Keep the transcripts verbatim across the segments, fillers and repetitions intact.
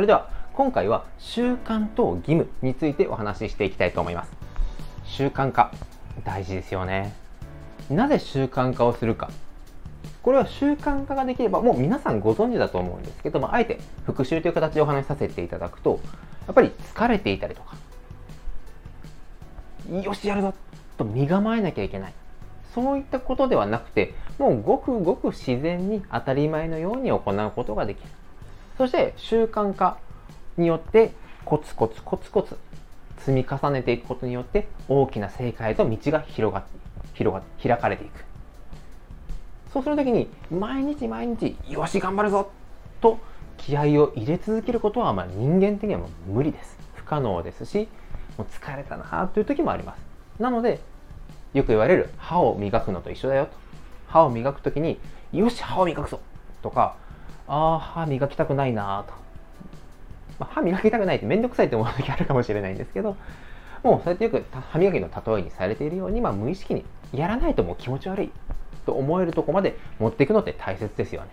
それでは今回は習慣と義務についてお話ししていきたいと思います。習慣化、大事ですよね。なぜ習慣化をするか、これは習慣化ができればもう皆さんご存知だと思うんですけども、あえて復習という形でお話しさせていただくと、やっぱり疲れていたりとか、よしやるぞと身構えなきゃいけない、そういったことではなくて、もうごくごく自然に当たり前のように行うことができる。そして習慣化によってコツコツコツコツ積み重ねていくことによって、大きな成果へと道が広がって広が開かれていく。そうするときに毎日毎日よし頑張るぞと気合を入れ続けることは、まあ人間的にはもう無理です。不可能ですし、もう疲れたなという時もあります。なのでよく言われる歯を磨くのと一緒だよと。歯を磨くときによし歯を磨くぞとか、ああ歯磨きたくないなと、まあ、歯磨きたくないってめんどくさいって思う時あるかもしれないんですけど、もうそうやってよく歯磨きの例えにされているように、まあ、無意識にやらないともう気持ち悪いと思えるところまで持っていくのって大切ですよね。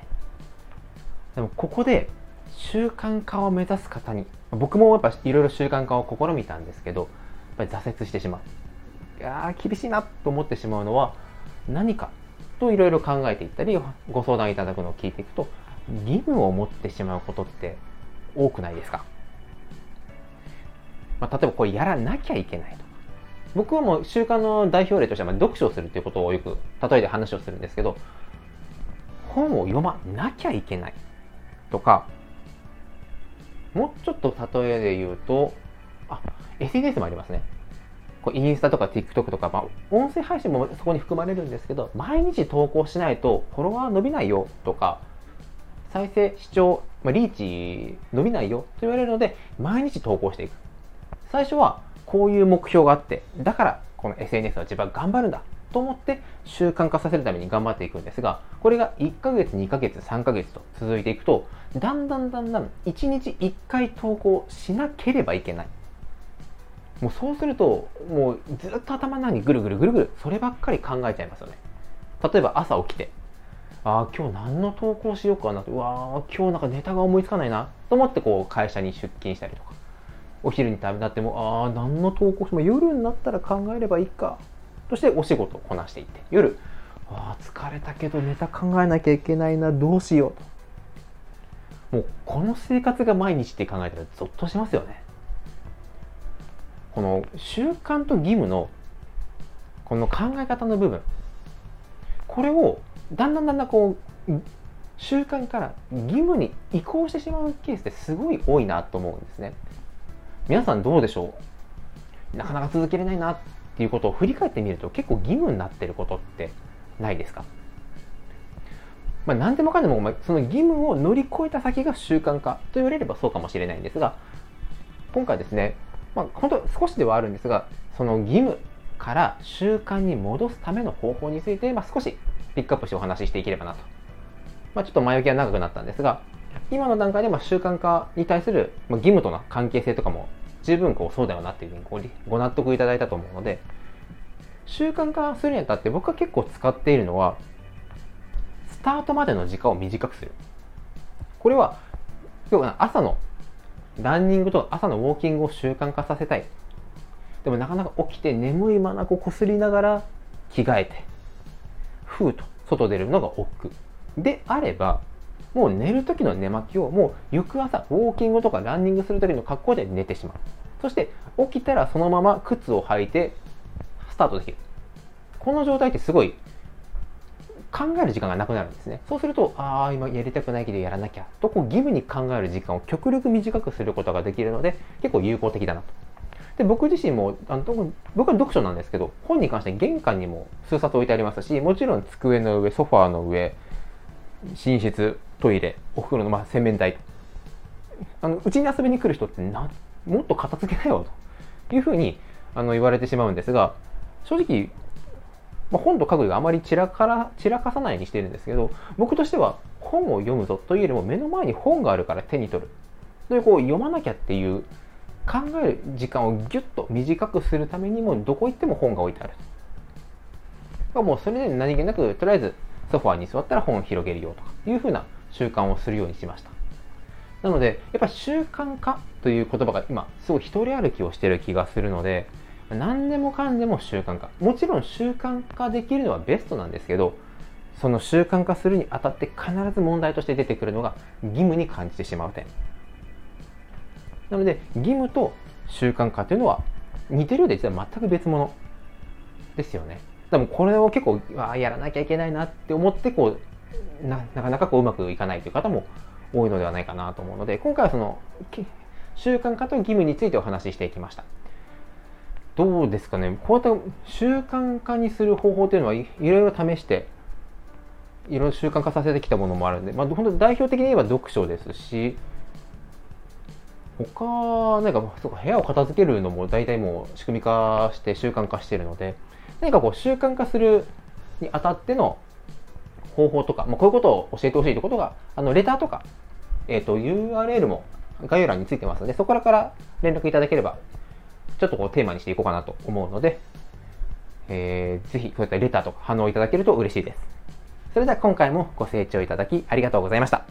でもここで習慣化を目指す方に、僕もやっぱいろいろ習慣化を試みたんですけど、やっぱり挫折してしまう、いや厳しいなと思ってしまうのは何かといろいろ考えていったり、ご相談いただくのを聞いていくと、義務を持ってしまうことって多くないですか。まあ、例えばこれやらなきゃいけないとか、僕はもう習慣の代表例としては読書をするということをよく例えで話をするんですけど、本を読まなきゃいけないとか、もうちょっと例えで言うと、あ、エスエヌエス もありますね。こうインスタとか TikTok とか、まあ、音声配信もそこに含まれるんですけど、毎日投稿しないとフォロワー伸びないよとか、再生視聴、まあ、リーチ伸びないよと言われるので、毎日投稿していく。最初はこういう目標があって、だからこの エスエヌエス は自分は頑張るんだと思って習慣化させるために頑張っていくんですが、これがいっかげつにかげつさんかげつと続いていくと、だんだんだんだんいちにちいっかい投稿しなければいけない。もうそうすると、もうずっと頭の中にぐるぐるぐるぐるそればっかり考えちゃいますよね。例えば朝起きて、あ今日何の投稿しようかなと、うわ今日なんかネタが思いつかないなと思って、こう会社に出勤したりとか、お昼に食べっても、あ何の投稿しても夜になったら考えればいいかとしてお仕事をこなしていって、夜あ疲れたけどネタ考えなきゃいけないな、どうしようと。もうこの生活が毎日って考えたらゾッとしますよね。この習慣と義務のこの考え方の部分、これをだんだんだんだんこう習慣から義務に移行してしまうケースってすごい多いなと思うんですね。皆さんどうでしょう。なかなか続けれないなっていうことを振り返ってみると、結構義務になってることってないですか。まあ、何でもかんでもその義務を乗り越えた先が習慣化と言われればそうかもしれないんですが、今回ですね、まあ、本当少しではあるんですが、その義務から習慣に戻すための方法について、まあ、少しピックアップしてお話ししていければなと。まあ、ちょっと前置きは長くなったんですが、今の段階でまあ習慣化に対する義務との関係性とかも十分こうそうだよなっていうふうにご納得いただいたと思うので、習慣化するにあたって僕が結構使っているのは、スタートまでの時間を短くする。これは朝のランニングと朝のウォーキングを習慣化させたい。でもなかなか起きて眠い眼をこすりながら着替えてふーと外出るのが億劫であれば、もう寝る時の寝巻きをもう翌朝ウォーキングとかランニングする時の格好で寝てしまう。そして起きたらそのまま靴を履いてスタートできる。この状態ってすごい考える時間がなくなるんですね。そうすると、ああ今やりたくないけどやらなきゃと、こう義務に考える時間を極力短くすることができるので、結構有効的だなと。で僕自身もあの僕は読書なんですけど、本に関して玄関にも数冊置いてありますし、もちろん机の上、ソファーの上、寝室、トイレ、お風呂の、まあ、洗面台、あのうちに遊びに来る人ってなもっと片付けなよというふうにあの言われてしまうんですが、正直、まあ、本と家具があまり散らから散らかさないようにしているんですけど、僕としては本を読むぞというよりも目の前に本があるから手に取るという、こう読まなきゃっていう考える時間をギュッと短くするためにも、どこ行っても本が置いてある。もうそれで何気なくとりあえずソファーに座ったら本を広げるよとかいうふうな習慣をするようにしました。なのでやっぱ習慣化という言葉が今すごい一人歩きをしている気がするので、何でもかんでも習慣化、もちろん習慣化できるのはベストなんですけど、その習慣化するにあたって必ず問題として出てくるのが義務に感じてしまう点なので、義務と習慣化というのは似てるようで実は全く別物ですよね。でもこれを結構あやらなきゃいけないなって思ってこう な, なかなかこううまくいかないという方も多いのではないかなと思うので、今回はその習慣化と義務についてお話ししていきました。どうですかね、こうやって習慣化にする方法というのはいろいろ試していろいろ習慣化させてきたものもあるんで、まあ、本当に代表的に言えば読書ですし、他なんかそうか部屋を片付けるのも大体もう仕組み化して習慣化しているので、何かこう習慣化するにあたっての方法とか、まあ、こういうことを教えてほしいということがあのレターとか、えー、と ユーアールエル も概要欄についてますので、そこらから連絡いただければちょっとこうテーマにしていこうかなと思うので、えー、ぜひこういったレターとか反応いただけると嬉しいです。それでは今回もご清聴いただきありがとうございました。